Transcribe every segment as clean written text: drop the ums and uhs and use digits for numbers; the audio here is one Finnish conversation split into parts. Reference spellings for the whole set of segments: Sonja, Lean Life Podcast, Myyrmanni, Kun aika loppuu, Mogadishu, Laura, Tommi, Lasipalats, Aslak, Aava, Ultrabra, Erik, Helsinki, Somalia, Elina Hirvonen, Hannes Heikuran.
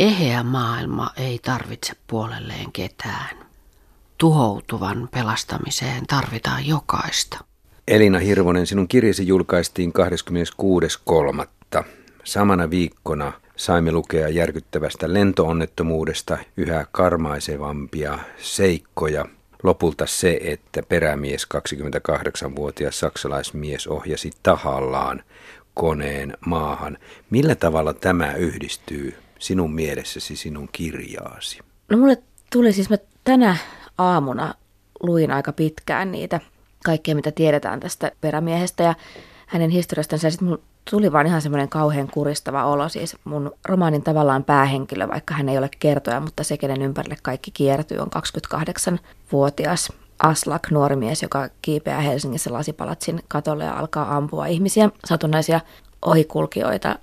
Eheä maailma ei tarvitse puolelleen ketään. Tuhoutuvan pelastamiseen tarvitaan jokaista. Elina Hirvonen, sinun kirjasi julkaistiin 26.3. Samana viikkona saimme lukea järkyttävästä lentoonnettomuudesta yhä karmaisevampia seikkoja. Lopulta se, että perämies 28-vuotias saksalaismies ohjasi tahallaan koneen maahan. Millä tavalla tämä yhdistyy sinun mielessäsi sinun kirjaasi? No mulle tuli siis, mä tänä aamuna luin aika pitkään niitä kaikkea, mitä tiedetään tästä perämiehestä ja hänen historiastaan. Ja sitten mulle tuli vaan ihan semmoinen kauhean kuristava olo. Siis mun romaanin tavallaan päähenkilö, vaikka hän ei ole kertoja, mutta se, kenen ympärille kaikki kiertyy, on 28-vuotias Aslak, nuori mies, joka kiipeää Helsingissä Lasipalatsin katolle ja alkaa ampua ihmisiä, satunnaisia ohikulkijoita.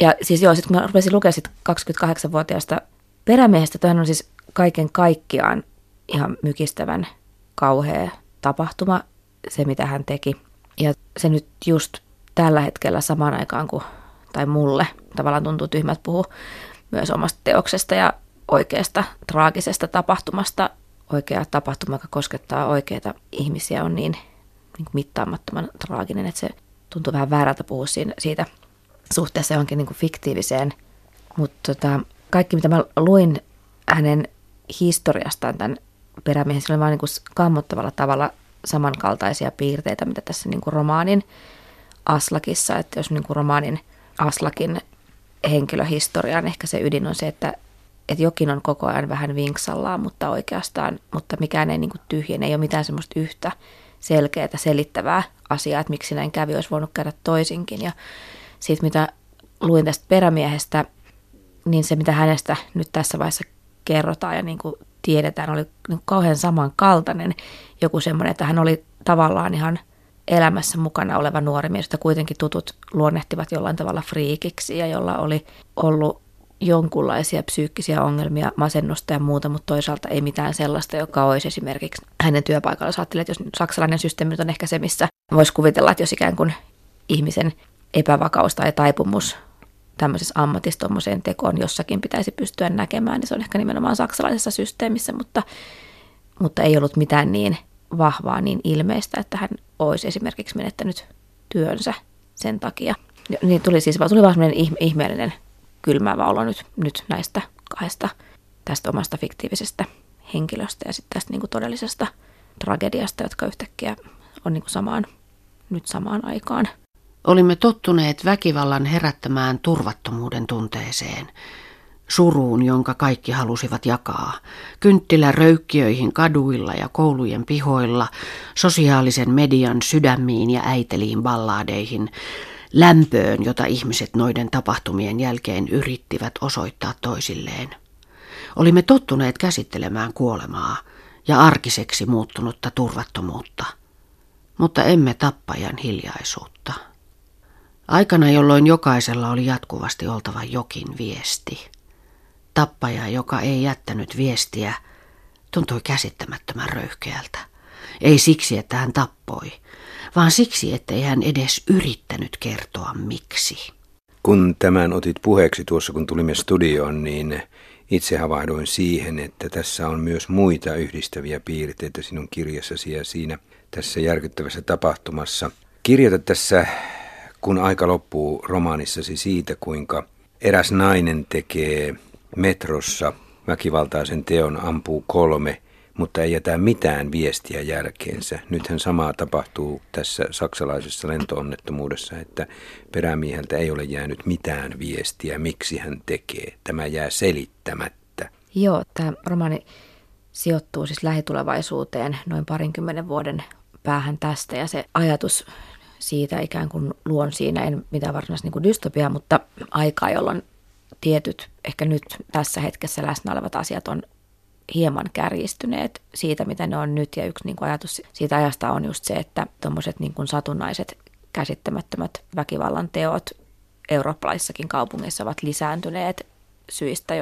Ja siis joo, sit kun mä rupesin lukea sit 28-vuotiaasta perämiehestä, toihan on siis kaiken kaikkiaan ihan mykistävän kauhea tapahtuma, se mitä hän teki. Ja se nyt just tällä hetkellä samaan aikaan kuin, tai mulle, tavallaan tuntuu tyhmät puhua myös omasta teoksesta ja oikeasta traagisesta tapahtumasta. Oikea tapahtuma, joka koskettaa oikeita ihmisiä, on niin mittaamattoman traaginen, että se tuntuu vähän väärältä puhua siitä suhteessa johonkin niin kuin fiktiiviseen. Mutta kaikki, mitä mä luin hänen historiastaan tämän perämiehen, se oli vaan niin kuin kammottavalla tavalla samankaltaisia piirteitä, mitä tässä niin kuin romaanin Aslakissa. Että jos niin kuin romaanin Aslakin henkilöhistoriaan, ehkä se ydin on se, että jokin on koko ajan vähän vinksallaan, mutta oikeastaan, mutta mikään ei niin kuin tyhjene, ei ole mitään semmoista yhtä selkeää selittävää asiaa, että miksi näin kävi, olisi voinut käydä toisinkin. Ja siitä, mitä luin tästä perämiehestä, niin se, mitä hänestä nyt tässä vaiheessa kerrotaan ja niin kuin tiedetään, oli niin kauhean samankaltainen joku semmoinen, että hän oli tavallaan ihan elämässä mukana oleva nuori mies, jota kuitenkin tutut luonnehtivat jollain tavalla friikiksi ja jolla oli ollut jonkunlaisia psyykkisiä ongelmia, masennusta ja muuta, mutta toisaalta ei mitään sellaista, joka olisi esimerkiksi hänen työpaikalla. Jos ajattelee, että jos saksalainen systeemi on ehkä se, missä voisi kuvitella, että jos ikään kuin ihmisen epävakaus tai taipumus tämmöisessä ammatissa tuommoiseen tekoon jossakin pitäisi pystyä näkemään, niin se on ehkä nimenomaan saksalaisessa systeemissä, mutta ei ollut mitään niin vahvaa, niin ilmeistä, että hän olisi esimerkiksi menettänyt työnsä sen takia. Niin tuli vaan semmoinen ihmeellinen kylmäävä olo nyt näistä kahdesta, tästä omasta fiktiivisestä henkilöstä ja sitten tästä niin kuin todellisesta tragediasta, jotka yhtäkkiä on niin kuin samaan aikaan. Olimme tottuneet väkivallan herättämään turvattomuuden tunteeseen, suruun, jonka kaikki halusivat jakaa, kynttiläröykkiöihin kaduilla ja koulujen pihoilla, sosiaalisen median sydämiin ja äiteliin balladeihin, lämpöön, jota ihmiset noiden tapahtumien jälkeen yrittivät osoittaa toisilleen. Olimme tottuneet käsittelemään kuolemaa ja arkiseksi muuttunutta turvattomuutta, mutta emme tappajan hiljaisuutta. Aikana, jolloin jokaisella oli jatkuvasti oltava jokin viesti. Tappaja, joka ei jättänyt viestiä, tuntui käsittämättömän röyhkeältä. Ei siksi, että hän tappoi, vaan siksi, ettei hän edes yrittänyt kertoa miksi. Kun tämän otit puheeksi tuossa, kun tulimme studioon, niin itse havahduin siihen, että tässä on myös muita yhdistäviä piirteitä sinun kirjassasi ja siinä tässä järkyttävässä tapahtumassa. Kirjoitat tässä Kun aika loppuu -romaanissasi siitä, kuinka eräs nainen tekee metrossa väkivaltaisen teon, ampuu 3, mutta ei jätä mitään viestiä jälkeensä. Nythän samaa tapahtuu tässä saksalaisessa lentoonnettomuudessa, että perämieheltä ei ole jäänyt mitään viestiä, miksi hän tekee. Tämä jää selittämättä. Joo, tämä romaani sijoittuu siis lähitulevaisuuteen noin 20 vuoden päähän tästä ja se ajatus siitä ikään kuin luon siinä, en mitään varsinaista niin kuin dystopiaa, mutta aikaa, jolloin tietyt, ehkä nyt tässä hetkessä läsnä olevat asiat on hieman kärjistyneet siitä, mitä ne on nyt. Ja yksi niin kuin ajatus siitä ajasta on just se, että tuommoiset niin kuin satunnaiset, käsittämättömät väkivallan teot eurooppalaisissakin kaupungeissa ovat lisääntyneet syistä,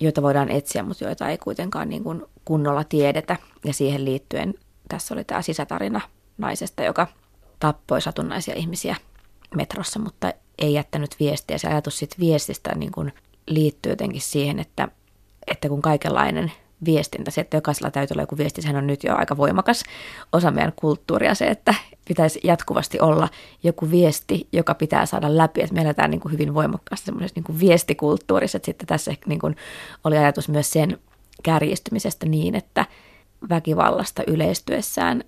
joita voidaan etsiä, mutta joita ei kuitenkaan niin kuin kunnolla tiedetä. Ja siihen liittyen tässä oli tämä sisätarina naisesta, joka tappoi satunnaisia ihmisiä metrossa, mutta ei jättänyt viestiä. Se ajatus siitä viestistä niin kuin liittyy jotenkin siihen, että kun kaikenlainen viestintä, se, että jokaisella täytyy olla joku viesti, sehän on nyt jo aika voimakas osa meidän kulttuuria, se, että pitäisi jatkuvasti olla joku viesti, joka pitää saada läpi, että me eletään niin kuin hyvin voimakkaasti semmoisessa niin kuin viestikulttuurissa, että sitten tässä niin kuin oli ajatus myös sen kärjistymisestä niin, että väkivallasta yleistyessään,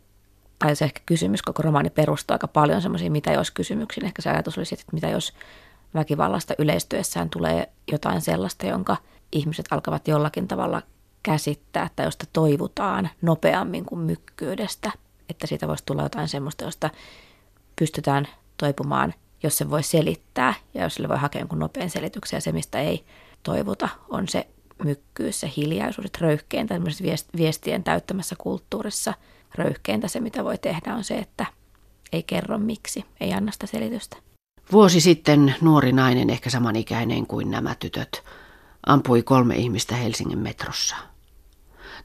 tai se ehkä kysymys, koko romaani perustuu aika paljon semmoisiin mitä jos kysymyksiin, ehkä se ajatus oli siitä, että mitä jos väkivallasta yleistyessään tulee jotain sellaista, jonka ihmiset alkavat jollakin tavalla käsittää tai josta toivutaan nopeammin kuin mykkyydestä, että siitä voisi tulla jotain semmoista, josta pystytään toipumaan, jos se voi selittää ja jos sille voi hakea jonkun nopean selityksen ja se, mistä ei toivuta, on se mykkyys, se hiljaisuus, että röyhkeintä viestien täyttämässä kulttuurissa röyhkeintä se, mitä voi tehdä, on se, että ei kerro miksi, ei anna sitä selitystä. Vuosi sitten nuori nainen, ehkä samanikäinen kuin nämä tytöt, ampui 3 ihmistä Helsingin metrossa.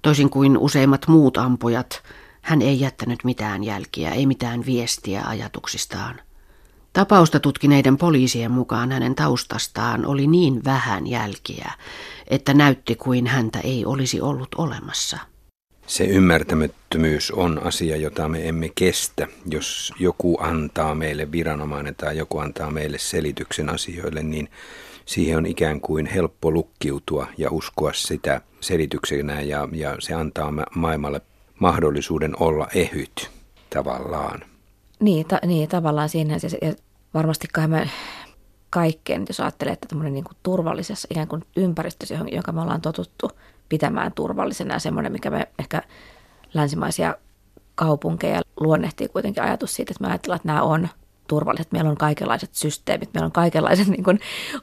Toisin kuin useimmat muut ampujat, hän ei jättänyt mitään jälkiä, ei mitään viestiä ajatuksistaan. Tapausta tutkineiden poliisien mukaan hänen taustastaan oli niin vähän jälkiä, että näytti kuin häntä ei olisi ollut olemassa. Se ymmärtämättömyys on asia, jota me emme kestä. Jos joku antaa meille viranomainen tai joku antaa meille selityksen asioille, niin siihen on ikään kuin helppo lukkiutua ja uskoa sitä selityksenä ja se antaa maailmalle mahdollisuuden olla ehyt tavallaan. Niin, tavallaan siinä siis, ja varmastikaan me kaikkeen, jos ajattelee, että tämmöinen niin kuin turvallisessa ikään kuin ympäristössä, jonka me ollaan totuttu pitämään turvallisena ja semmoinen, mikä me ehkä länsimaisia kaupunkeja luonnehtii kuitenkin ajatus siitä, että me ajatellaan, että nämä on turvalliset. Meillä on kaikenlaiset systeemit, meillä on kaikenlaiset niin kuin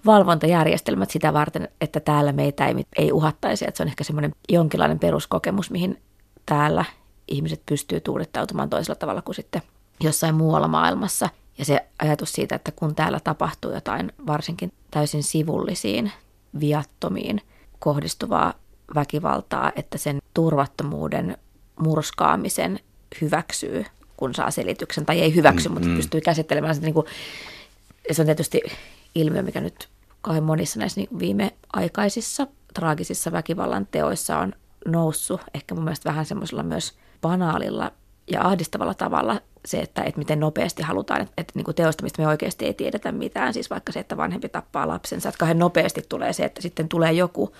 valvontajärjestelmät sitä varten, että täällä meitä ei uhattaisi. Että se on ehkä semmoinen jonkinlainen peruskokemus, mihin täällä ihmiset pystyy tuudittautumaan toisella tavalla kuin sitten jossain muualla maailmassa. Ja se ajatus siitä, että kun täällä tapahtuu jotain varsinkin täysin sivullisiin, viattomiin kohdistuvaa väkivaltaa, että sen turvattomuuden murskaamisen hyväksyy, kun saa selityksen, tai ei hyväksy, mutta pystyy käsittelemään sitä. Niin kuin, se on tietysti ilmiö, mikä nyt kauhean monissa näissä niin viimeaikaisissa traagisissa väkivallan teoissa on noussut, ehkä mun mielestä vähän semmoisella myös banaalilla ja ahdistavalla tavalla se, että miten nopeasti halutaan, että niin kuin teosta, mistä me oikeasti ei tiedetä mitään, siis vaikka se, että vanhempi tappaa lapsensa, että kauhean nopeasti tulee se, että sitten tulee joku,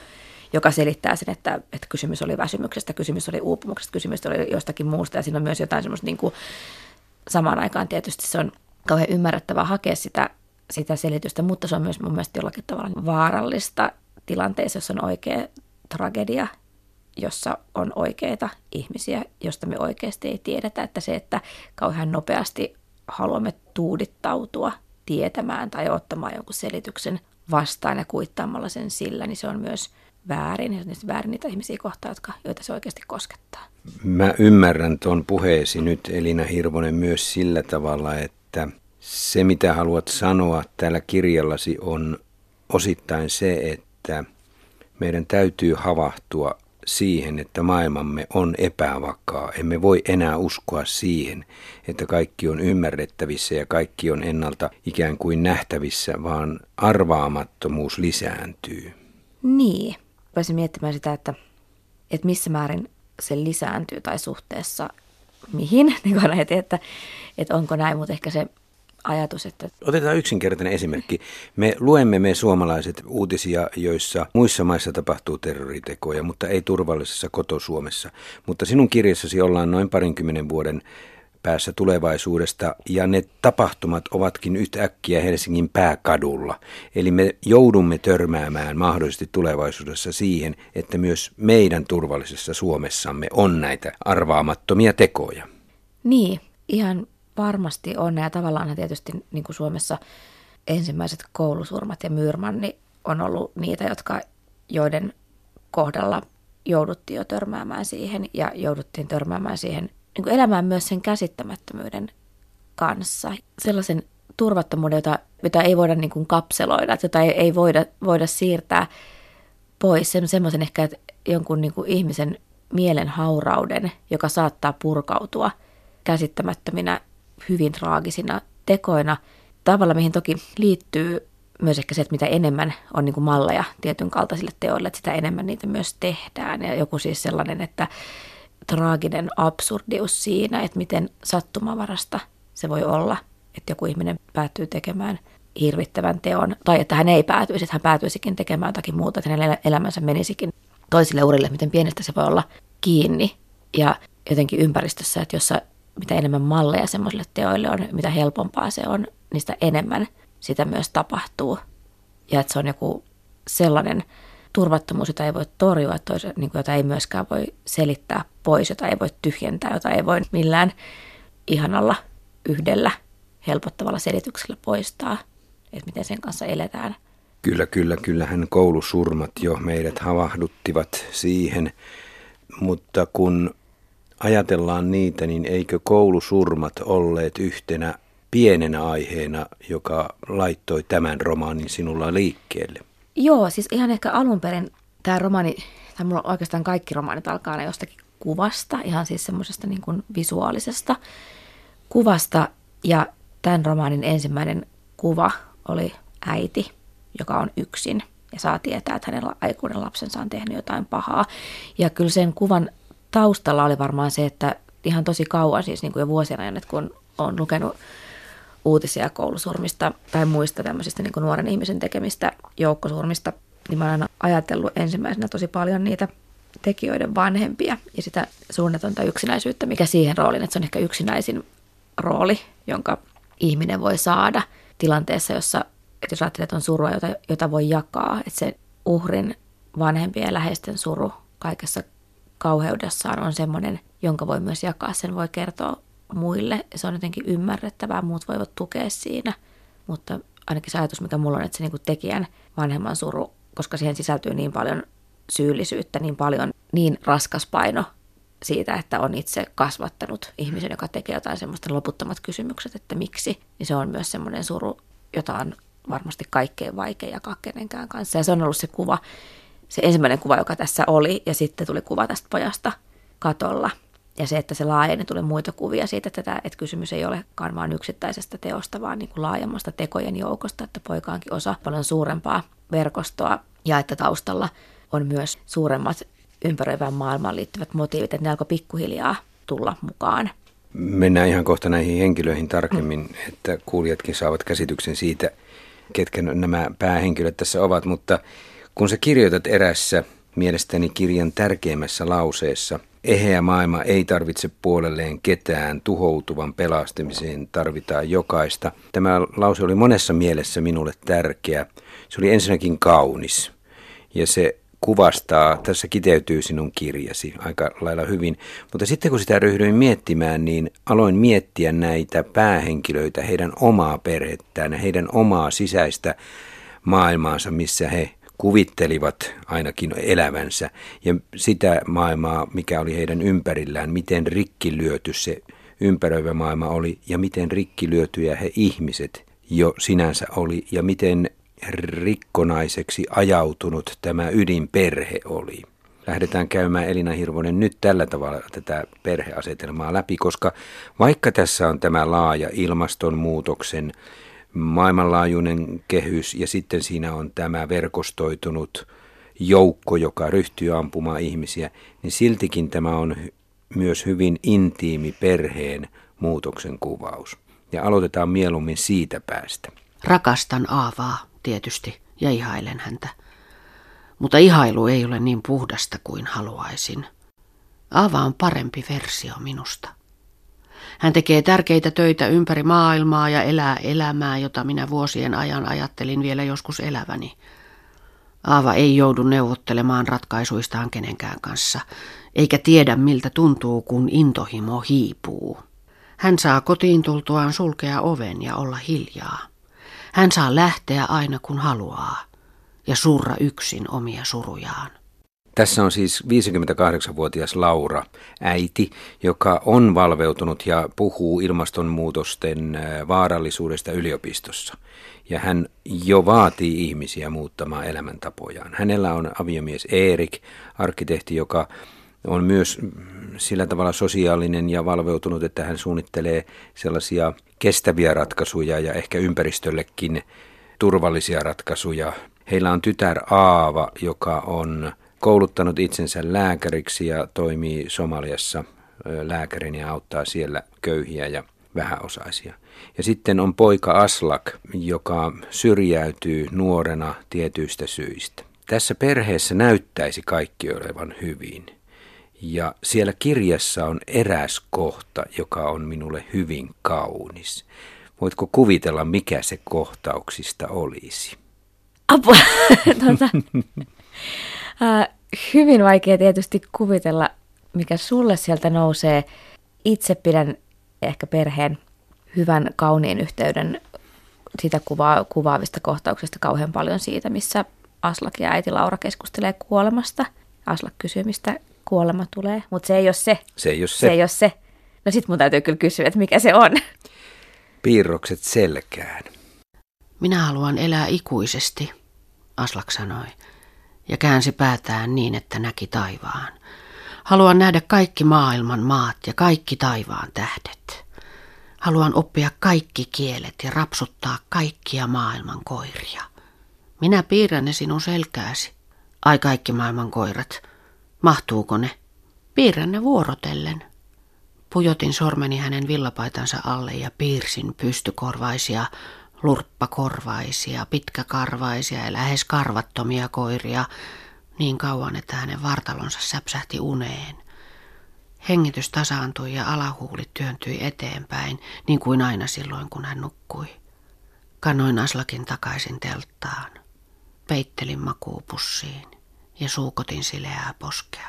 joka selittää sen, että kysymys oli väsymyksestä, kysymys oli uupumuksesta, kysymys oli jostakin muusta. Ja siinä on myös jotain semmoista, niin kuin samaan aikaan tietysti se on kauhean ymmärrettävää hakea sitä selitystä, mutta se on myös mun mielestä jollakin tavalla vaarallista tilanteessa, jossa on oikea tragedia, jossa on oikeita ihmisiä, josta me oikeasti ei tiedetä, että se, että kauhean nopeasti haluamme tuudittautua tietämään tai ottamaan jonkun selityksen vastaan ja kuittaamalla sen sillä, niin se on myös väärin, ja se on väärin niitä ihmisiä kohtaan, joita se oikeasti koskettaa. Mä ymmärrän ton puheesi nyt, Elina Hirvonen, myös sillä tavalla, että se mitä haluat sanoa tällä kirjallasi on osittain se, että meidän täytyy havahtua siihen, että maailmamme on epävakaa. Emme voi enää uskoa siihen, että kaikki on ymmärrettävissä ja kaikki on ennalta ikään kuin nähtävissä, vaan arvaamattomuus lisääntyy. Niin. Pääsin miettimään sitä, että missä määrin se lisääntyy tai suhteessa mihin, niin kuin näin, että onko näin, mutta ehkä se ajatus, että... Otetaan yksinkertainen esimerkki. Me luemme me suomalaiset uutisia, joissa muissa maissa tapahtuu terroritekoja, mutta ei turvallisessa koto-Suomessa. Mutta sinun kirjassasi ollaan noin 20 vuoden päässä tulevaisuudesta, ja ne tapahtumat ovatkin yhtäkkiä Helsingin pääkadulla. Eli me joudumme törmäämään mahdollisesti tulevaisuudessa siihen, että myös meidän turvallisessa Suomessamme on näitä arvaamattomia tekoja. Niin, ihan varmasti on, ja tavallaan tietysti niin kuin Suomessa ensimmäiset koulusurmat ja myyrmanni on ollut niitä, joiden kohdalla jouduttiin jo törmäämään siihen, ja jouduttiin törmäämään siihen niin kuin elämään myös sen käsittämättömyyden kanssa. Sellaisen turvattomuuden, jota ei voida niin kuin kapseloida, jota ei voida siirtää pois. Semmoisen ehkä jonkun niin kuin ihmisen mielen haurauden, joka saattaa purkautua käsittämättöminä, hyvin traagisina tekoina. Tavalla, mihin toki liittyy myös ehkä se, että mitä enemmän on niin kuin malleja tietyn kaltaisille teoille, että sitä enemmän niitä myös tehdään. Ja joku siis sellainen, että traaginen absurdius siinä, että miten sattumavarasta se voi olla, että joku ihminen päätyy tekemään hirvittävän teon, tai että hän ei päätyisi, että hän päätyisikin tekemään jotakin muuta, että hänen elämänsä menisikin toisille urille, miten pienestä se voi olla kiinni. Ja jotenkin ympäristössä, että jossa mitä enemmän malleja semmoisille teoille on, mitä helpompaa se on, niin sitä enemmän sitä myös tapahtuu. Ja että se on joku sellainen turvattomuus, jota ei voi torjua, niin kuin, jota ei myöskään voi selittää pois, jota ei voi tyhjentää, jota ei voi millään ihanalla yhdellä helpottavalla selityksellä poistaa, että miten sen kanssa eletään. Kyllähän koulusurmat jo meidät havahduttivat siihen, mutta kun ajatellaan niitä, niin eikö koulusurmat olleet yhtenä pienenä aiheena, joka laittoi tämän romaanin sinulla liikkeelle? Joo, siis ihan ehkä alun perin tämä romaani, tai mulla oikeastaan kaikki romaanit alkaa aina jostakin kuvasta, ihan siis semmoisesta niin kuin visuaalisesta kuvasta. Ja tämän romaanin ensimmäinen kuva oli äiti, joka on yksin ja saa tietää, että hänen aikuinen lapsensa on tehnyt jotain pahaa. Ja kyllä sen kuvan taustalla oli varmaan se, että ihan tosi kauan, siis niin kuin jo vuosien ajan, että kun olen lukenut uutisia koulusurmista tai muista tämmöisistä niin kuin nuoren ihmisen tekemistä joukkosurmista, niin mä olen aina ajatellut ensimmäisenä tosi paljon niitä tekijöiden vanhempia ja sitä suunnatonta yksinäisyyttä, mikä siihen rooliin, että se on ehkä yksinäisin rooli, jonka ihminen voi saada tilanteessa, jossa, että jos ajattelee, että on surua, jota voi jakaa, että se uhrin vanhempien ja läheisten suru kaikessa kauheudessaan on semmoinen, jonka voi myös jakaa, sen voi kertoa muille. Se on jotenkin ymmärrettävää, muut voivat tukea siinä, mutta ainakin se ajatus, mikä mulla on, että se niin kuin tekijän vanhemman suru, koska siihen sisältyy niin paljon syyllisyyttä, niin paljon, niin raskas paino siitä, että on itse kasvattanut ihmisen, joka tekee jotain semmoista, loputtomat kysymykset, että miksi, niin se on myös semmoinen suru, jota on varmasti kaikkein vaikea jakaa kenenkään kanssa. Ja se on ollut se kuva, se ensimmäinen kuva, joka tässä oli, ja sitten tuli kuva tästä pojasta katolla. Ja se, että se laajeni, tuli muita kuvia siitä, että kysymys ei olekaan vain yksittäisestä teosta, vaan niin kuin laajemmasta tekojen joukosta, että poika onkin osa paljon suurempaa verkostoa, ja että taustalla on myös suuremmat ympäröivään maailmaan liittyvät motiivit, että ne alkoi pikkuhiljaa tulla mukaan. Mennään ihan kohta näihin henkilöihin tarkemmin, että kuulijatkin saavat käsityksen siitä, ketkä nämä päähenkilöt tässä ovat, mutta kun sä kirjoitat erässä, mielestäni kirjan tärkeimmässä lauseessa, eheä maailma ei tarvitse puolelleen ketään, tuhoutuvan pelastamiseen tarvitaan jokaista. Tämä lause oli monessa mielessä minulle tärkeä. Se oli ensinnäkin kaunis ja se kuvastaa, tässä kiteytyy sinun kirjasi aika lailla hyvin, mutta sitten kun sitä ryhdyin miettimään, niin aloin miettiä näitä päähenkilöitä, heidän omaa perhettään, heidän omaa sisäistä maailmaansa, missä he kuvittelivat ainakin elävänsä ja sitä maailmaa, mikä oli heidän ympärillään, miten rikki lyöty se ympäröivä maailma oli ja miten rikki lyötyjä he ihmiset jo sinänsä oli ja miten rikkonaiseksi ajautunut tämä ydinperhe oli. Lähdetään käymään, Elina Hirvonen, nyt tällä tavalla tätä perheasetelmaa läpi, koska vaikka tässä on tämä laaja ilmastonmuutoksen maailmanlaajuinen kehys ja sitten siinä on tämä verkostoitunut joukko, joka ryhtyy ampumaan ihmisiä, niin siltikin tämä on myös hyvin intiimi perheen muutoksen kuvaus. Ja aloitetaan mieluummin siitä päästä. Rakastan Aavaa tietysti ja ihailen häntä, mutta ihailu ei ole niin puhdasta kuin haluaisin. Aava on parempi versio minusta. Hän tekee tärkeitä töitä ympäri maailmaa ja elää elämää, jota minä vuosien ajan ajattelin vielä joskus eläväni. Aava ei joudu neuvottelemaan ratkaisuistaan kenenkään kanssa, eikä tiedä miltä tuntuu, kun intohimo hiipuu. Hän saa kotiin tultuaan sulkea oven ja olla hiljaa. Hän saa lähteä aina kun haluaa ja surra yksin omia surujaan. Tässä on siis 58-vuotias Laura, äiti, joka on valveutunut ja puhuu ilmastonmuutosten vaarallisuudesta yliopistossa. Ja hän jo vaatii ihmisiä muuttamaan elämäntapojaan. Hänellä on aviomies Erik, arkkitehti, joka on myös sillä tavalla sosiaalinen ja valveutunut, että hän suunnittelee sellaisia kestäviä ratkaisuja ja ehkä ympäristöllekin turvallisia ratkaisuja. Heillä on tytär Aava, joka on kouluttanut itsensä lääkäriksi ja toimii Somaliassa lääkärinä ja auttaa siellä köyhiä ja vähäosaisia. Ja sitten on poika Aslak, joka syrjäytyy nuorena tietyistä syistä. Tässä perheessä näyttäisi kaikki olevan hyvin. Ja siellä kirjassa on eräs kohta, joka on minulle hyvin kaunis. Voitko kuvitella, mikä se kohtauksista olisi? Apua! Hyvin vaikea tietysti kuvitella, mikä sulle sieltä nousee. Itse pidän ehkä perheen hyvän, kauniin yhteyden sitä kuvaavista kohtauksista kauhean paljon siitä, missä Aslak ja äiti Laura keskustelee kuolemasta. Aslak kysyy, mistä kuolema tulee, mutta se ei ole se. Se ei ole se. No sit mun täytyy kyllä kysyä, että mikä se on. Piirrokset selkään. Minä haluan elää ikuisesti, Aslak sanoi, ja käänsi päätään niin, että näki taivaan. Haluan nähdä kaikki maailman maat ja kaikki taivaan tähdet. Haluan oppia kaikki kielet ja rapsuttaa kaikkia maailman koiria. Minä piirrän ne sinun selkääsi. Ai kaikki maailman koirat. Mahtuuko ne? Piirrän ne vuorotellen. Pujotin sormeni hänen villapaitansa alle ja piirsin pystykorvaisia, lurppakorvaisia, pitkäkarvaisia ja lähes karvattomia koiria niin kauan, että hänen vartalonsa säpsähti uneen. Hengitys tasaantui ja alahuuli työntyi eteenpäin, niin kuin aina silloin, kun hän nukkui. Kannoin Aslakin takaisin telttaan. Peittelin makuupussiin ja suukotin sileää poskea.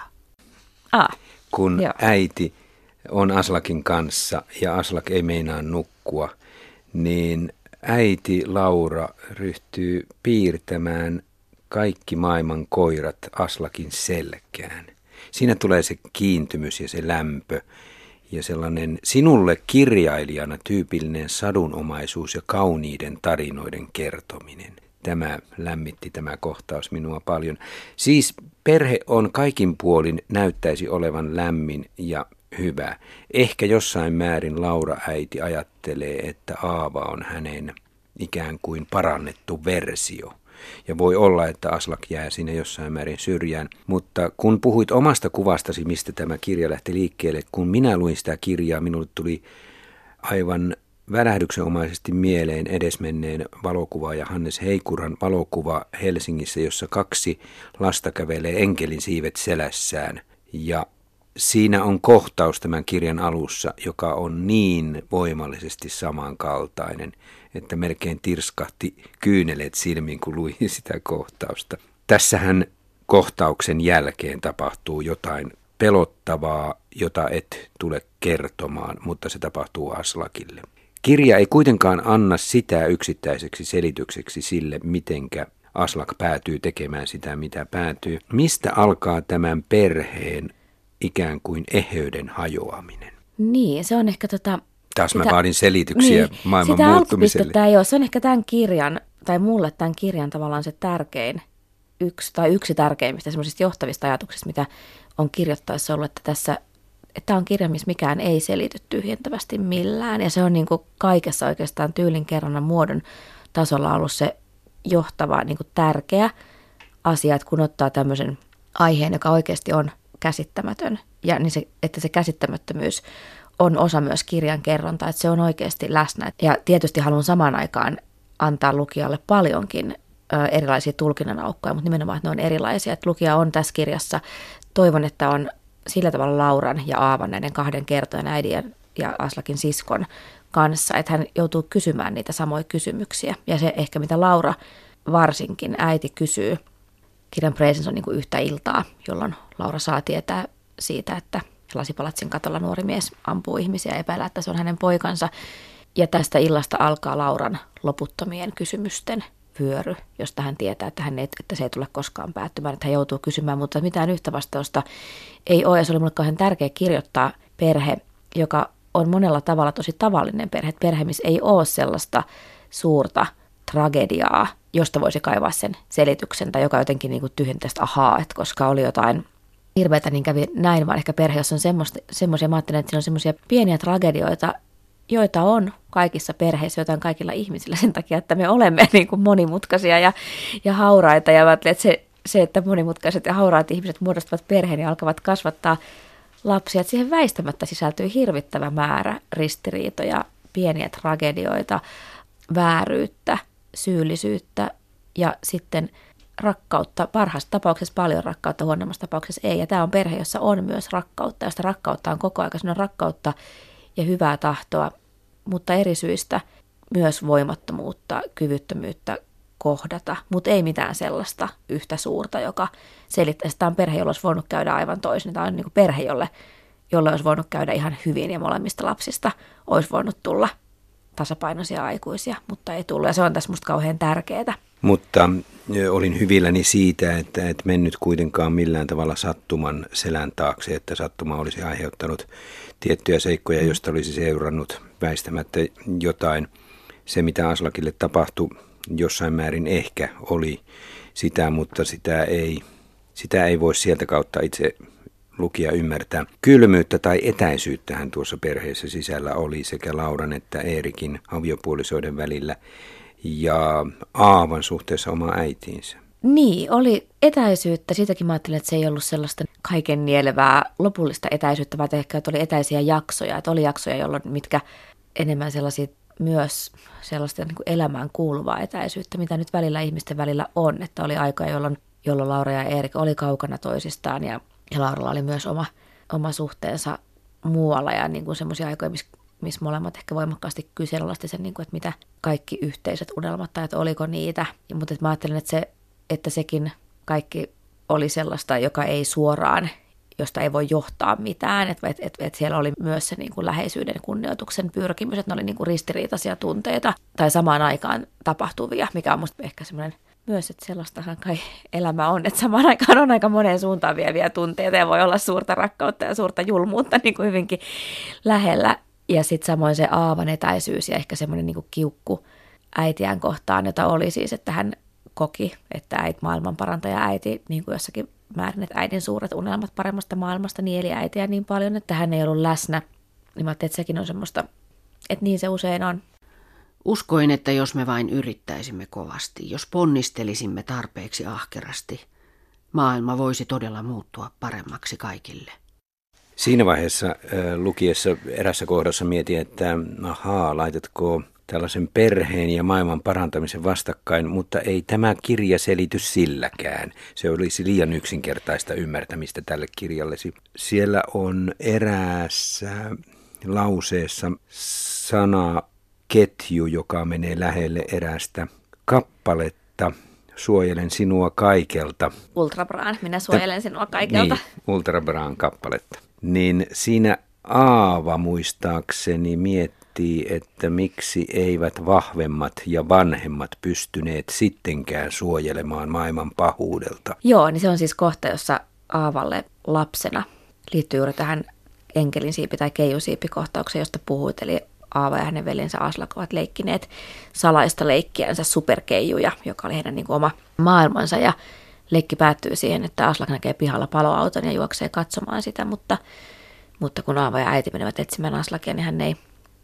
Kun äiti on Aslakin kanssa ja Aslak ei meinaa nukkua, niin äiti Laura ryhtyy piirtämään kaikki maailman koirat Aslakin selkään. Siinä tulee se kiintymys ja se lämpö ja sellainen sinulle kirjailijana tyypillinen sadunomaisuus ja kauniiden tarinoiden kertominen. Tämä lämmitti tämä kohtaus minua paljon. Siis perhe on kaikin puolin näyttäisi olevan lämmin ja hyvä. Ehkä jossain määrin Laura äiti ajattelee, että Aava on hänen ikään kuin parannettu versio. Ja voi olla, että Aslak jää sinne jossain määrin syrjään. Mutta kun puhuit omasta kuvastasi, mistä tämä kirja lähti liikkeelle, kun minä luin sitä kirjaa, minulle tuli aivan välähdyksenomaisesti mieleen edesmenneen valokuvaaja Hannes Heikuran valokuva Helsingissä, jossa kaksi lasta kävelee enkelin siivet selässään. Ja siinä on kohtaus tämän kirjan alussa, joka on niin voimallisesti samankaltainen, että melkein tirskahti kyyneleet silmiin, kun luin sitä kohtausta. Tässähän kohtauksen jälkeen tapahtuu jotain pelottavaa, jota et tule kertomaan, mutta se tapahtuu Aslakille. Kirja ei kuitenkaan anna sitä yksittäiseksi selitykseksi sille, mitenkä Aslak päätyy tekemään sitä, mitä päätyy. Mistä alkaa tämän perheen ikään kuin eheyden hajoaminen? Niin, se on ehkä Taas mä vaadin selityksiä niin, maailman muuttumiselle. Sitä alkupistettä, se on ehkä tämän kirjan, tai mulle tämän kirjan tavallaan se tärkein, yksi tärkeimmistä semmoisista johtavista ajatuksista, mitä on kirjoittaessa ollut, että tässä tämä on kirja, missä mikään ei selity tyhjentävästi millään. Ja se on niin kuin kaikessa oikeastaan tyylin kerronnan muodon tasolla ollut se johtava, niin kuin tärkeä asia, että kun ottaa tämmöisen aiheen, joka oikeasti on käsittämätön, ja niin se, että se käsittämättömyys on osa myös kirjan kerrontaa, että se on oikeasti läsnä. Ja tietysti haluan samaan aikaan antaa lukijalle paljonkin erilaisia tulkinnan aukkoja, mutta nimenomaan, että ne on erilaisia. Että lukija on tässä kirjassa, toivon, että on sillä tavalla Lauran ja Aavan, näiden kahden kertojan äidin ja Aslakin siskon kanssa, että hän joutuu kysymään niitä samoja kysymyksiä. Ja se ehkä, mitä Laura varsinkin äiti kysyy, kirjan presens on niin kuin yhtä iltaa, jolloin Laura saa tietää siitä, että Lasipalatsin katolla nuori mies ampuu ihmisiä ja epäilää, että se on hänen poikansa. Ja tästä illasta alkaa Lauran loputtomien kysymysten vyöry, josta hän tietää, että, että se ei tule koskaan päättymään, että hän joutuu kysymään, mutta mitään yhtä vastausta ei ole. Ja se oli mulle kauhean tärkeä kirjoittaa perhe, joka on monella tavalla tosi tavallinen perhe. Perhe, missä ei ole sellaista suurta tragediaa, josta voisi kaivaa sen selityksen tai joka jotenkin niin kuin tyhjentää sitä ahaa, että koska oli jotain hirveätä, niin kävi näin, vaan ehkä perhe, jossa on semmoisia, mä ajattelen, että siinä on semmoisia pieniä tragedioita, joita on kaikissa perheissä, joita on kaikilla ihmisillä sen takia, että me olemme niin kuin monimutkaisia ja hauraita. Ja se, että monimutkaiset ja hauraat ihmiset muodostavat perheen ja alkavat kasvattaa lapsia, että siihen väistämättä sisältyy hirvittävä määrä ristiriitoja, pieniä tragedioita, vääryyttä, syyllisyyttä ja sitten rakkautta, parhaassa tapauksessa paljon rakkautta, huonommassa tapauksessa ei. Ja tämä on perhe, jossa on myös rakkautta, josta rakkautta on koko ajan. Siinä on rakkautta ja hyvää tahtoa, mutta eri syistä myös voimattomuutta, kyvyttömyyttä kohdata, mutta ei mitään sellaista yhtä suurta, joka selittäisi. Tämä on perhe, jolla olisi voinut käydä aivan toisin. Tämä on niin kuin perhe, jolle olisi voinut käydä ihan hyvin ja molemmista lapsista olisi voinut tulla tasapainoisia aikuisia, mutta ei tullut. Ja se on tässä musta kauhean tärkeää. Mutta olin hyvilläni siitä, että et mennyt kuitenkaan millään tavalla sattuman selän taakse, että sattuma olisi aiheuttanut tiettyjä seikkoja, joista olisi seurannut väistämättä jotain. Se, mitä Aslakille tapahtui, jossain määrin ehkä oli sitä, mutta sitä ei voi sieltä kautta itse lukija ymmärtää. Kylmyyttä tai etäisyyttähän tuossa perheessä sisällä oli sekä Lauran että Eerikin aviopuolisoiden välillä ja Aavan suhteessa omaan äitiinsä. Niin, oli etäisyyttä. Siitäkin mä ajattelin, että se ei ollut sellaista kaiken nielevää lopullista etäisyyttä, vaan ehkä oli etäisiä jaksoja. Että oli jaksoja, jolloin mitkä enemmän sellaisia myös sellaista niin kuin elämään kuuluvaa etäisyyttä, mitä nyt välillä ihmisten välillä on. Että oli aikoja, jolloin Laura ja Erik oli kaukana toisistaan ja Lauralla oli myös oma suhteensa muualla ja niin kuin semmoisia aikoja, missä molemmat ehkä voimakkaasti kyseenalaisti sen, niin kuin, että mitä kaikki yhteiset unelmat tai että oliko niitä. Mutta mä ajattelin, että sekin kaikki oli sellaista, joka ei suoraan, josta ei voi johtaa mitään. Että siellä oli myös se niin kuin läheisyyden kunnioituksen pyrkimys, että ne oli niin kuin ristiriitaisia tunteita tai samaan aikaan tapahtuvia, mikä on musta ehkä semmoinen myös, että sellaistahan kai elämä on, että samaan aikaan on aika moneen suuntaan vieviä tunteita ja voi olla suurta rakkautta ja suurta julmuutta niin kuin hyvinkin lähellä. Ja sitten samoin se Aavan etäisyys ja ehkä semmoinen niin kuin kiukku äitiään kohtaan, jota oli siis, että hän koki, että maailmanparantaja äiti, niin kuin jossakin määrin, että äidin suuret unelmat paremmasta maailmasta nieli äitiä niin paljon, että hän ei ollut läsnä. Niin mä ajattelin, että sekin on semmoista, että niin se usein on. Uskoin, että jos me vain yrittäisimme kovasti, jos ponnistelisimme tarpeeksi ahkerasti, maailma voisi todella muuttua paremmaksi kaikille. Siinä vaiheessa lukiessa erässä kohdassa mietin, että laitatko tällaisen perheen ja maailman parantamisen vastakkain, mutta ei tämä kirja selity silläkään. Se olisi liian yksinkertaista ymmärtämistä tälle kirjallesi. Siellä on eräässä lauseessa sanaketju, joka menee lähelle erästä kappaletta. Suojelen sinua kaikelta. Ultrabraan, minä suojelen sinua kaikelta. Niin, Ultrabraan kappaletta. Niin siinä Aava muistaakseni miettii, että miksi eivät vahvemmat ja vanhemmat pystyneet sittenkään suojelemaan maailman pahuudelta. Joo, niin se on siis kohta, jossa Aavalle lapsena liittyy juuri tähän enkelinsiipi- tai keijusiipikohtaukseen, josta puhuit, eli Aava ja hänen veljensä Aslak ovat leikkineet salaista leikkiänsä superkeijuja, joka oli heidän niin kuin oma maailmansa. Ja leikki päättyy siihen, että Aslak näkee pihalla paloauton ja juoksee katsomaan sitä, mutta kun Aava ja äiti menevät etsimään Aslakia, niin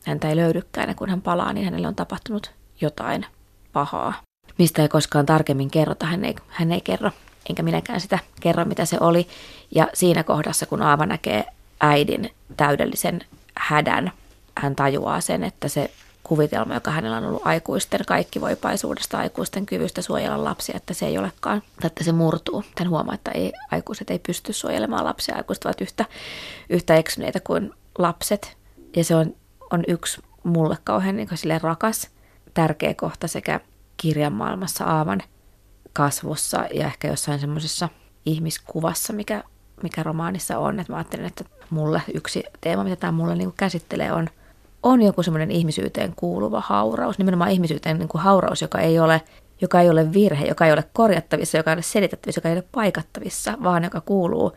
häntä ei löydykään. Ja kun hän palaa, niin hänelle on tapahtunut jotain pahaa, mistä ei koskaan tarkemmin kerrota. Hän ei kerro, enkä minäkään sitä kerro, mitä se oli. Ja siinä kohdassa, kun Aava näkee äidin täydellisen hädän, hän tajuaa sen, että se kuvitelma, joka hänellä on ollut aikuisten kaikkivoipaisuudesta, aikuisten kyvystä suojella lapsia, että se ei olekaan, että se murtuu. Hän huomaa, että aikuiset ei pysty suojelemaan lapsia, aikuiset ovat yhtä eksyneitä kuin lapset. Ja se on yksi mulle kauhean niin silleen rakas, tärkeä kohta sekä kirjan maailmassa Aavan kasvussa ja ehkä jossain semmoisessa ihmiskuvassa, mikä romaanissa on. Että mä ajattelin, että mulle yksi teema, mitä tämä mulle niin käsittelee, on joku semmoinen ihmisyyteen kuuluva hauraus, nimenomaan ihmisyyteen niin kuin hauraus, joka ei ole virhe, joka ei ole korjattavissa, joka ei ole selitettävissä, joka ei ole paikattavissa, vaan joka kuuluu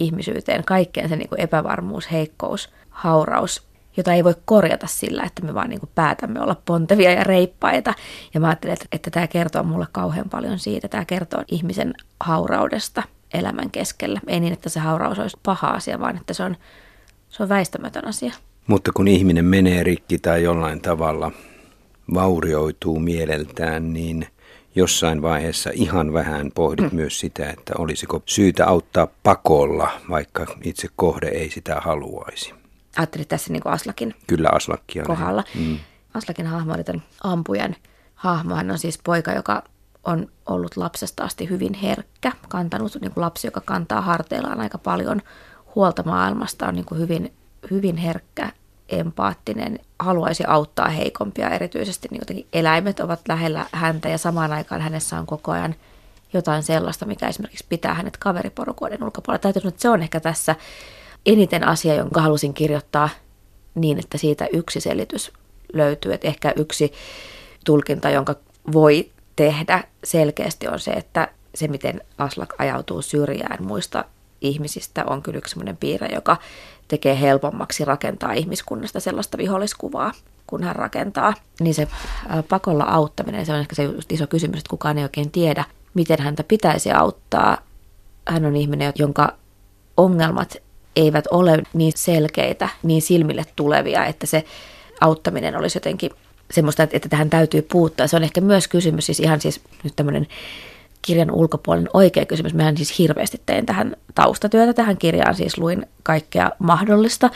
ihmisyyteen, kaikkeen se niin kuin epävarmuus, heikkous, hauraus, jota ei voi korjata sillä, että me vaan niin kuin päätämme olla pontevia ja reippaita. Ja mä ajattelin, että tämä kertoo mulle kauhean paljon siitä, tämä kertoo ihmisen hauraudesta elämän keskellä. Ei niin, että se hauraus olisi paha asia, vaan että se on väistämätön asia. Mutta kun ihminen menee rikki tai jollain tavalla vaurioituu mieleltään, niin jossain vaiheessa ihan vähän pohdit myös sitä, että olisiko syytä auttaa pakolla, vaikka itse kohde ei sitä haluaisi. Ajattelit tässä niin kuin Aslakin Kyllä, Aslakia kohdalla. Mm. Aslakin hahmo oli tämän ampujan hahmo. Hän on siis poika, joka on ollut lapsesta asti hyvin herkkä, kantanut niin kuin lapsi, joka kantaa harteillaan aika paljon huolta maailmasta, on niin kuin hyvin herkkä, empaattinen, haluaisi auttaa heikompia, erityisesti niin jotenkin eläimet ovat lähellä häntä ja samaan aikaan hänessä on koko ajan jotain sellaista, mikä esimerkiksi pitää hänet kaveriporukoiden ulkopuolella. Täytyy sanoa, että se on ehkä tässä eniten asia, jonka halusin kirjoittaa niin, että siitä yksi selitys löytyy, että ehkä yksi tulkinta, jonka voi tehdä selkeästi on se, että se miten Aslak ajautuu syrjään muista ihmisistä on kyllä yksi sellainen piirre, joka tekee helpommaksi rakentaa ihmiskunnasta sellaista viholliskuvaa, kun hän rakentaa. Niin se pakolla auttaminen, se on ehkä se iso kysymys, että kukaan ei oikein tiedä, miten häntä pitäisi auttaa. Hän on ihminen, jonka ongelmat eivät ole niin selkeitä, niin silmille tulevia, että se auttaminen olisi jotenkin semmoista, että tähän täytyy puuttua. Se on ehkä myös kysymys, siis nyt tämmöinen kirjan ulkopuolinen oikea kysymys. Mehän siis hirveästi tein tähän taustatyötä tähän kirjaan, siis luin kaikkea mahdollista.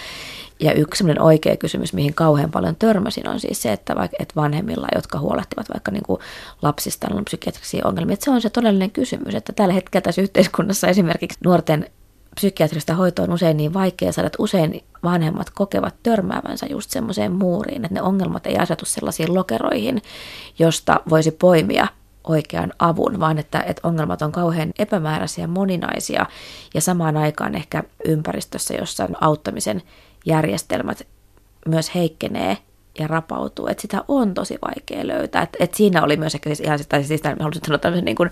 Ja yksi sellainen oikea kysymys, mihin kauhean paljon törmäsin, on siis se, että vanhemmilla, jotka huolehtivat vaikka niin kuin lapsista, on psykiatrisia ongelmia. Että se on se todellinen kysymys, että tällä hetkellä tässä yhteiskunnassa esimerkiksi nuorten psykiatrista hoitoa on usein niin vaikea saada, että usein vanhemmat kokevat törmäävänsä just semmoiseen muuriin, että ne ongelmat ei asetu sellaisiin lokeroihin, josta voisi poimia oikean avun, vaan että ongelmat on kauhean epämääräisiä, moninaisia ja samaan aikaan ehkä ympäristössä, jossa auttamisen järjestelmät myös heikkenee ja rapautuu, että sitä on tosi vaikea löytää. Että siinä oli myös ehkä siis haluaisin sanoa tämmöisen niin kuin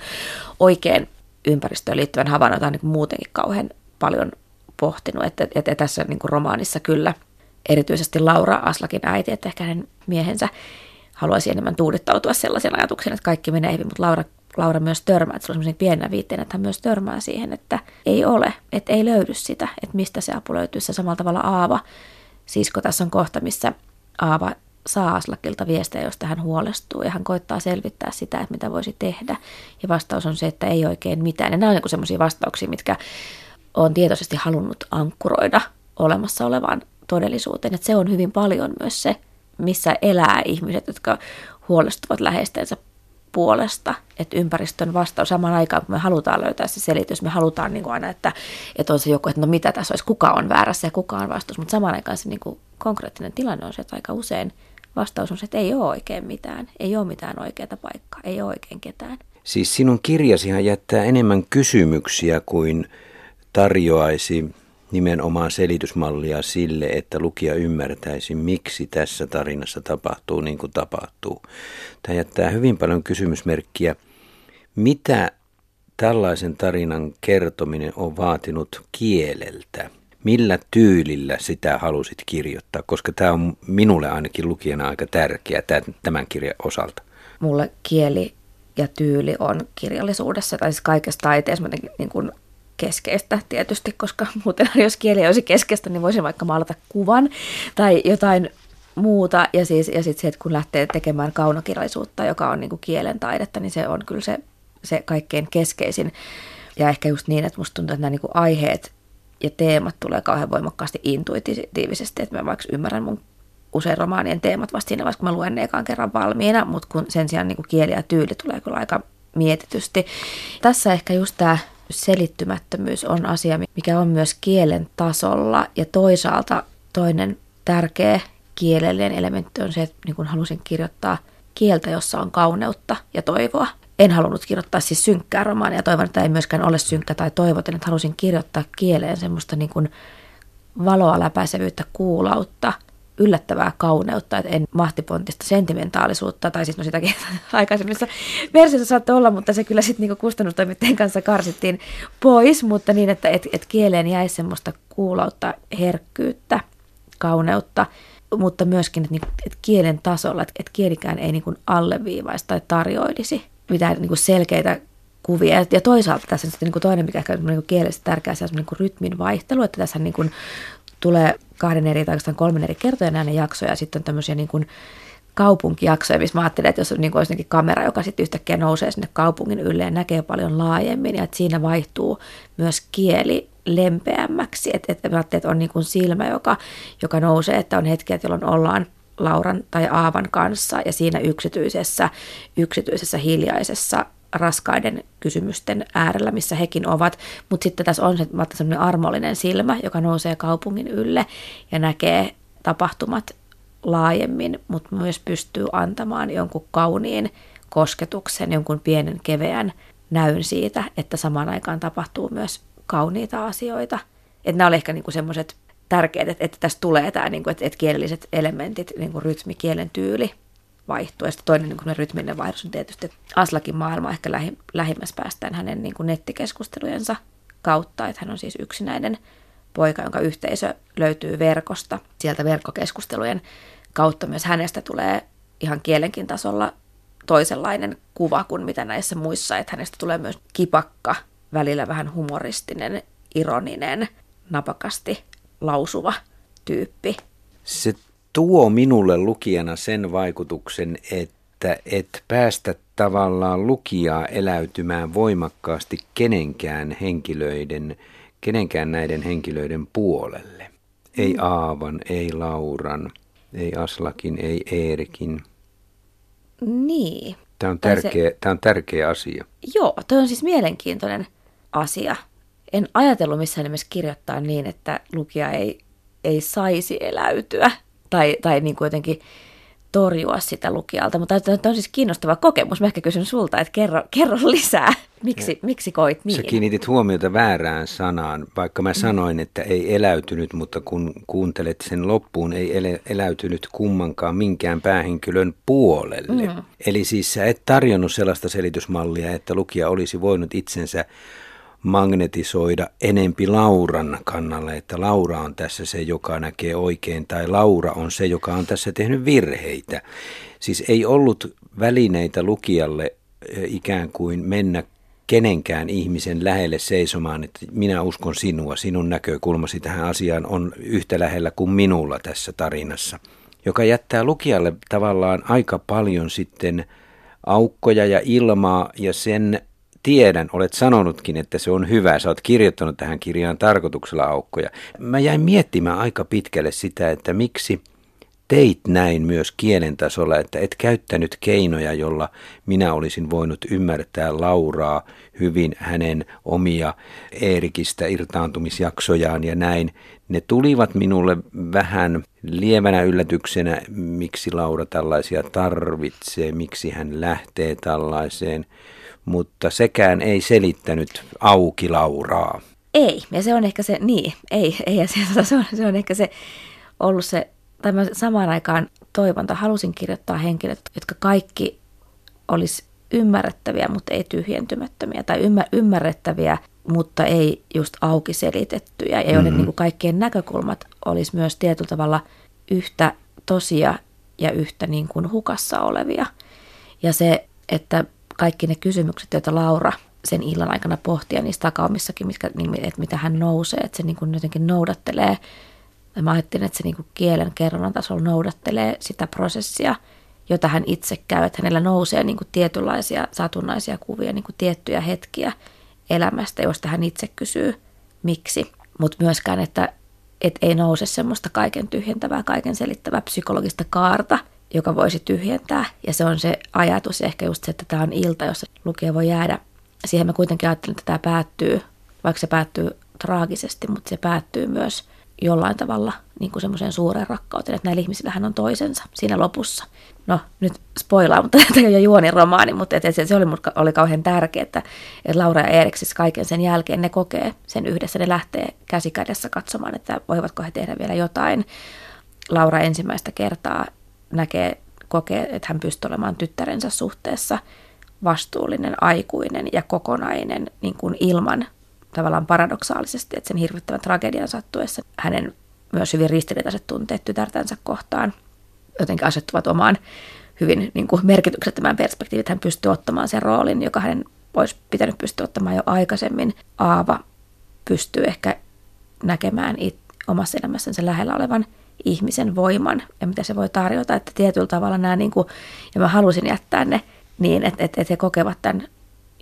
oikean ympäristöön liittyvän havainnon, jota on niin kuin muutenkin kauhean paljon pohtinut, että tässä niin kuin romaanissa kyllä erityisesti Laura, Aslakin äiti, että ehkä hänen miehensä haluaisi enemmän tuudittautua sellaisen ajatuksen, että kaikki menee hyvin, mutta Laura myös törmää, että se on sellainen pienenä viitteenä, että hän myös törmää siihen, että ei ole, että ei löydy sitä, että mistä se apu löytyy. Se samalla tavalla Aava, sisko tässä on kohta, missä Aava saa Aslakilta viestejä, josta hän huolestuu ja hän koittaa selvittää sitä, että mitä voisi tehdä ja vastaus on se, että ei oikein mitään. Ja nämä on sellaisia vastauksia, mitkä on tietoisesti halunnut ankkuroida olemassa olevaan todellisuuteen, että se on hyvin paljon myös se, missä elää ihmiset, jotka huolestuvat läheistensä puolesta, että ympäristön vastaus samaan aikaan, kun me halutaan löytää se selitys, me halutaan niin kuin aina, että on se joku, että no mitä tässä olisi, kuka on väärässä ja kuka on vastuus, mutta samaan aikaan se niin kuin konkreettinen tilanne on se, että aika usein vastaus on se, että ei ole oikein mitään, ei ole mitään oikeaa paikkaa, ei ole oikein ketään. Siis sinun kirjasihan jättää enemmän kysymyksiä kuin tarjoaisi nimenomaan selitysmallia sille, että lukija ymmärtäisi, miksi tässä tarinassa tapahtuu niin kuin tapahtuu. Tämä jättää hyvin paljon kysymysmerkkiä. Mitä tällaisen tarinan kertominen on vaatinut kieleltä? Millä tyylillä sitä halusit kirjoittaa? Koska tämä on minulle ainakin lukijana aika tärkeä tämän kirjan osalta. Mulle kieli ja tyyli on kirjallisuudessa, tai siis kaikessa taiteessa niin kuin keskeistä tietysti, koska muuten jos kieli ei olisi keskeistä, niin voisin vaikka maalata kuvan tai jotain muuta. Ja sitten se, että kun lähtee tekemään kaunokirjallisuutta, joka on niin kuin kielen taidetta, niin se on kyllä se kaikkein keskeisin. Ja ehkä just niin, että musta tuntuu, että nämä niin kuin aiheet ja teemat tulee kauhean voimakkaasti intuitiivisesti, että mä vaikka ymmärrän mun usein romaanien teemat vasta siinä vaiheessa, kun mä luen ne ekaan kerran valmiina, mutta kun sen sijaan niin kuin kieli ja tyyli tulee kyllä aika mietitysti. Tässä ehkä just tämä selittymättömyys on asia, mikä on myös kielen tasolla ja toisaalta toinen tärkeä kielellinen elementti on se, että niin kun halusin kirjoittaa kieltä, jossa on kauneutta ja toivoa. En halunnut kirjoittaa siis synkkää romaania, toivon, että ei myöskään ole synkkä tai toivoten, että halusin kirjoittaa kieleen semmoista niin kun valoa, läpäisevyyttä, kuulautta, yllättävää kauneutta, että en mahtipontista sentimentaalisuutta, tai siis no sitäkin aikaisemmissa versioissa saattoi olla, mutta se kyllä sitten niinku kustannustoimittajien kanssa karsittiin pois, mutta niin, että et kieleen jäi semmoista kuulautta, herkkyyttä, kauneutta, mutta myöskin, että niinku, et kielen tasolla, että et kielikään ei niinku alleviivaisi tai tarjoilisi mitään niinku selkeitä kuvia. Ja toisaalta tässä on sitten niinku toinen, mikä ehkä on niinku kielessä tärkeä, se on niinku rytmin vaihtelu, että tässä niinku tulee kahden eri tai oikeastaan kolmen eri kertoja näitä jaksoja ja sitten on tämmöisiä niin kuin kaupunkijaksoja, missä mä ajattelin, että jos niin kuin olisi jotenkin kamera, joka sitten yhtäkkiä nousee sinne kaupungin ylle ja näkee paljon laajemmin ja että siinä vaihtuu myös kieli lempeämmäksi, että mä ajattelin, että on niin kuin silmä, joka nousee, että on hetkiä, jolloin ollaan Lauran tai Aavan kanssa ja siinä yksityisessä hiljaisessa raskaiden kysymysten äärellä, missä hekin ovat, mutta sitten tässä on semmoinen armollinen silmä, joka nousee kaupungin ylle ja näkee tapahtumat laajemmin, mutta myös pystyy antamaan jonkun kauniin kosketuksen, jonkun pienen keveän näyn siitä, että samaan aikaan tapahtuu myös kauniita asioita. Että nämä oli ehkä niinku semmoiset tärkeät, että tässä tulee tämä, niinku, että kielelliset elementit, niinku rytmi, kielen tyyli vaihtuu. Ja sitten toinen niinku rytminen vaihdus on tietysti Aslakin maailma ehkä lähimmäs päästään hänen niinku nettikeskustelujensa kautta, että hän on siis yksinäinen poika, jonka yhteisö löytyy verkosta. Sieltä verkkokeskustelujen kautta myös hänestä tulee ihan kielenkin tasolla toisenlainen kuva kuin mitä näissä muissa, että hänestä tulee myös kipakka, välillä vähän humoristinen, ironinen, napakasti lausuva tyyppi. Se tuo minulle lukijana sen vaikutuksen, että et päästä tavallaan lukijaa eläytymään voimakkaasti kenenkään näiden henkilöiden puolelle. Ei Aavan, ei Lauran, ei Aslakin, ei Eerikin. Niin. Tämä on tärkeä asia. Joo, toi on siis mielenkiintoinen asia. En ajatellut missään nimessä kirjoittaa niin, että lukija ei saisi eläytyä tai niin kuin jotenkin torjua sitä lukijalta, mutta tämä on siis kiinnostava kokemus. Mä ehkä kysyn sulta, että kerro lisää, miksi koit niin? Sä kiinnitit huomiota väärään sanaan, vaikka mä sanoin, että ei eläytynyt, mutta kun kuuntelet sen loppuun, ei eläytynyt kummankaan minkään päähenkilön puolelle. Mm. Eli siis sä et tarjonnut sellaista selitysmallia, että lukija olisi voinut itsensä magnetisoida enempi Lauran kannalle, että Laura on tässä se, joka näkee oikein, tai Laura on se, joka on tässä tehnyt virheitä. Siis ei ollut välineitä lukijalle ikään kuin mennä kenenkään ihmisen lähelle seisomaan, että minä uskon sinua, sinun näkökulmasi tähän asiaan on yhtä lähellä kuin minulla tässä tarinassa, joka jättää lukijalle tavallaan aika paljon sitten aukkoja ja ilmaa ja sen tiedän, olet sanonutkin, että se on hyvä, sä oot kirjoittanut tähän kirjaan tarkoituksella aukkoja. Mä jäin miettimään aika pitkälle sitä, että miksi teit näin myös kielen tasolla, että et käyttänyt keinoja, jolla minä olisin voinut ymmärtää Lauraa hyvin, hänen omia Eerikistä irtaantumisjaksojaan ja näin. Ne tulivat minulle vähän lievänä yllätyksenä, miksi Laura tällaisia tarvitsee, miksi hän lähtee tällaiseen. Mutta sekään ei selittänyt auki Lauraa. Ei, ja se on ehkä se, niin, ei ja se on ehkä se ollut se, tai mä samaan aikaan halusin kirjoittaa henkilöt, jotka kaikki olisi ymmärrettäviä, mutta ei tyhjentymättömiä, tai ymmärrettäviä, mutta ei just auki selitettyjä, ja joiden niin kuin kaikkien näkökulmat olisi myös tietyllä tavalla yhtä tosia ja yhtä niin kuin hukassa olevia. Ja se, että kaikki ne kysymykset, joita Laura sen illan aikana pohtii ja niissä takaumissakin, että mitä hän nousee, että se niin kuin jotenkin noudattelee. Mä ajattelin, että se niin kuin kielen kerronnan tasolla noudattelee sitä prosessia, jota hän itse käy. Että hänellä nousee niin kuin tietynlaisia satunnaisia kuvia, niin kuin tiettyjä hetkiä elämästä, joista hän itse kysyy miksi. Mutta myöskään, että et ei nouse semmoista kaiken tyhjentävää, kaiken selittävää psykologista kaarta, joka voisi tyhjentää. Ja se on se ajatus ja ehkä just se, että tämä on ilta, jossa lukija voi jäädä. Siihen mä kuitenkin ajattelin, että tämä päättyy, vaikka se päättyy traagisesti, mutta se päättyy myös jollain tavalla niin kuin semmoiseen suureen rakkauteen, että näillä ihmisillähän on toisensa siinä lopussa. No nyt spoilaa, mutta tämä on jo juoniromaani, mutta se oli kauhean tärkeää, että Laura ja Erik siis kaiken sen jälkeen ne kokee sen yhdessä, ne lähtee käsi kädessä katsomaan, että voivatko he tehdä vielä jotain. Laura ensimmäistä kertaa kokee, että hän pystyy olemaan tyttärensä suhteessa vastuullinen, aikuinen ja kokonainen niin kuin ilman tavallaan paradoksaalisesti, että sen hirvittävän tragedian sattuessa hänen myös hyvin ristiriitaiset tunteet tytärtänsä kohtaan jotenkin asettuvat omaan hyvin niin kuin merkityksettömään perspektiiviin, että hän pystyy ottamaan sen roolin, joka hänen olisi pitänyt pystyä ottamaan jo aikaisemmin. Aava pystyy ehkä näkemään omassa elämässänsä lähellä olevan ihmisen voiman ja mitä se voi tarjota, että tietyllä tavalla nämä, niin kuin, ja mä halusin jättää ne niin, että he kokevat tämän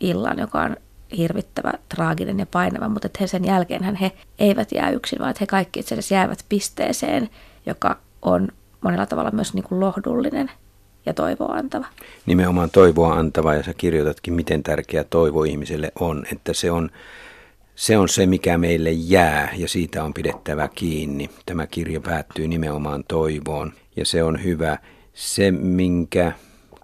illan, joka on hirvittävä, traaginen ja painava, mutta että he sen jälkeenhän he eivät jää yksin, vaan että he kaikki itse asiassa jäävät pisteeseen, joka on monella tavalla myös niin kuin lohdullinen ja toivoa antava. Nimenomaan toivoa antava, ja sä kirjoitatkin, miten tärkeä toivo ihmiselle on, että se on se, mikä meille jää, ja siitä on pidettävä kiinni. Tämä kirja päättyy nimenomaan toivoon, ja se on hyvä. Se, minkä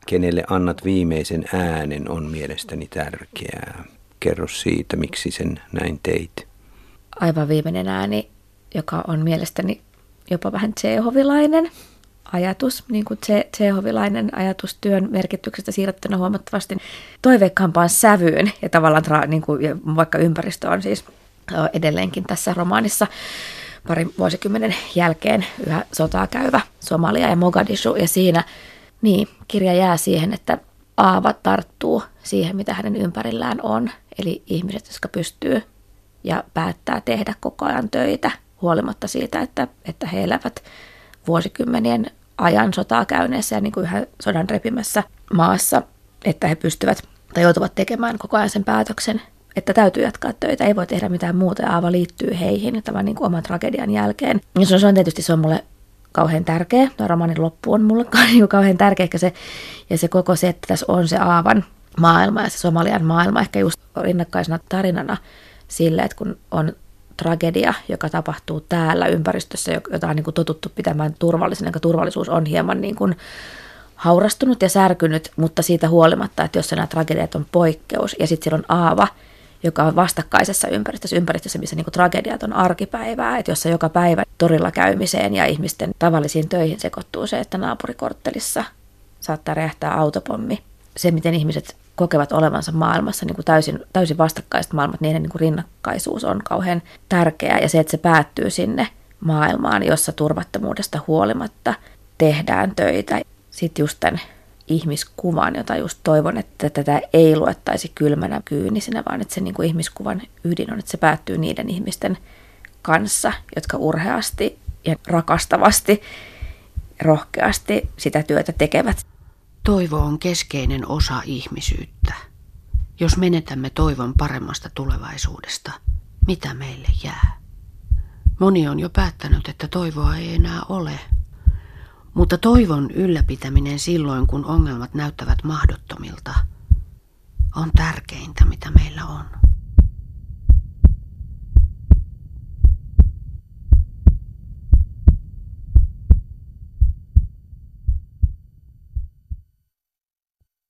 kenelle annat viimeisen äänen, on mielestäni tärkeää. Kerro siitä, miksi sen näin teit. Aivan viimeinen ääni, joka on mielestäni jopa vähän tsehovilainen ajatus, niin kuin tsehovilainen ajatus työn merkityksestä siirrettynä huomattavasti toiveikkaampaan sävyyn, ja tavallaan niin kuin, ja vaikka ympäristö on siis edelleenkin tässä romaanissa parin vuosikymmenen jälkeen yhä sotaa käyvä Somalia ja Mogadishu, ja siinä niin, kirja jää siihen, että Aava tarttuu siihen, mitä hänen ympärillään on, eli ihmiset, jotka pystyy ja päättää tehdä koko ajan töitä, huolimatta siitä, että he elävät vuosikymmenien ajan sotaa käyneessä ja niin kuin yhä sodan repimässä maassa, että he pystyvät tai joutuvat tekemään koko ajan sen päätöksen, että täytyy jatkaa töitä, ei voi tehdä mitään muuta, ja Aava liittyy heihin tämän niin kuin oman tragedian jälkeen. Ja se on mulle kauhean tärkeä, tuo romaanin loppu on mulle kauhean tärkeä, ehkä se, ja se koko se, että tässä on se Aavan maailma ja se Somalian maailma ehkä just rinnakkaisena tarinana sille, että kun on tragedia, joka tapahtuu täällä ympäristössä, jota on niin kuin totuttu pitämään turvallisena, jonka turvallisuus on hieman niin kuin haurastunut ja särkynyt, mutta siitä huolimatta, että jos nämä tragediat on poikkeus, ja sitten siellä on Aava, joka on vastakkaisessa ympäristössä, missä niin kuin tragediat on arkipäivää, että jossa joka päivä torilla käymiseen ja ihmisten tavallisiin töihin sekoittuu se, että naapurikorttelissa saattaa räjähtää autopommi. Se, miten ihmiset kokevat olevansa maailmassa niin kuin täysin vastakkaiset maailmat, niiden niin kuin rinnakkaisuus on kauhean tärkeää, ja se, että se päättyy sinne maailmaan, jossa turvattomuudesta huolimatta tehdään töitä. Sitten just tämän ihmiskuvan, jota just toivon, että tätä ei luettaisi kylmänä kyynisenä, vaan että se niin kuin ihmiskuvan ydin on, että se päättyy niiden ihmisten kanssa, jotka urheasti ja rakastavasti, rohkeasti sitä työtä tekevät. Toivo on keskeinen osa ihmisyyttä. Jos menetämme toivon paremmasta tulevaisuudesta, mitä meille jää? Moni on jo päättänyt, että toivoa ei enää ole. Mutta toivon ylläpitäminen silloin, kun ongelmat näyttävät mahdottomilta, on tärkeintä, mitä meillä on.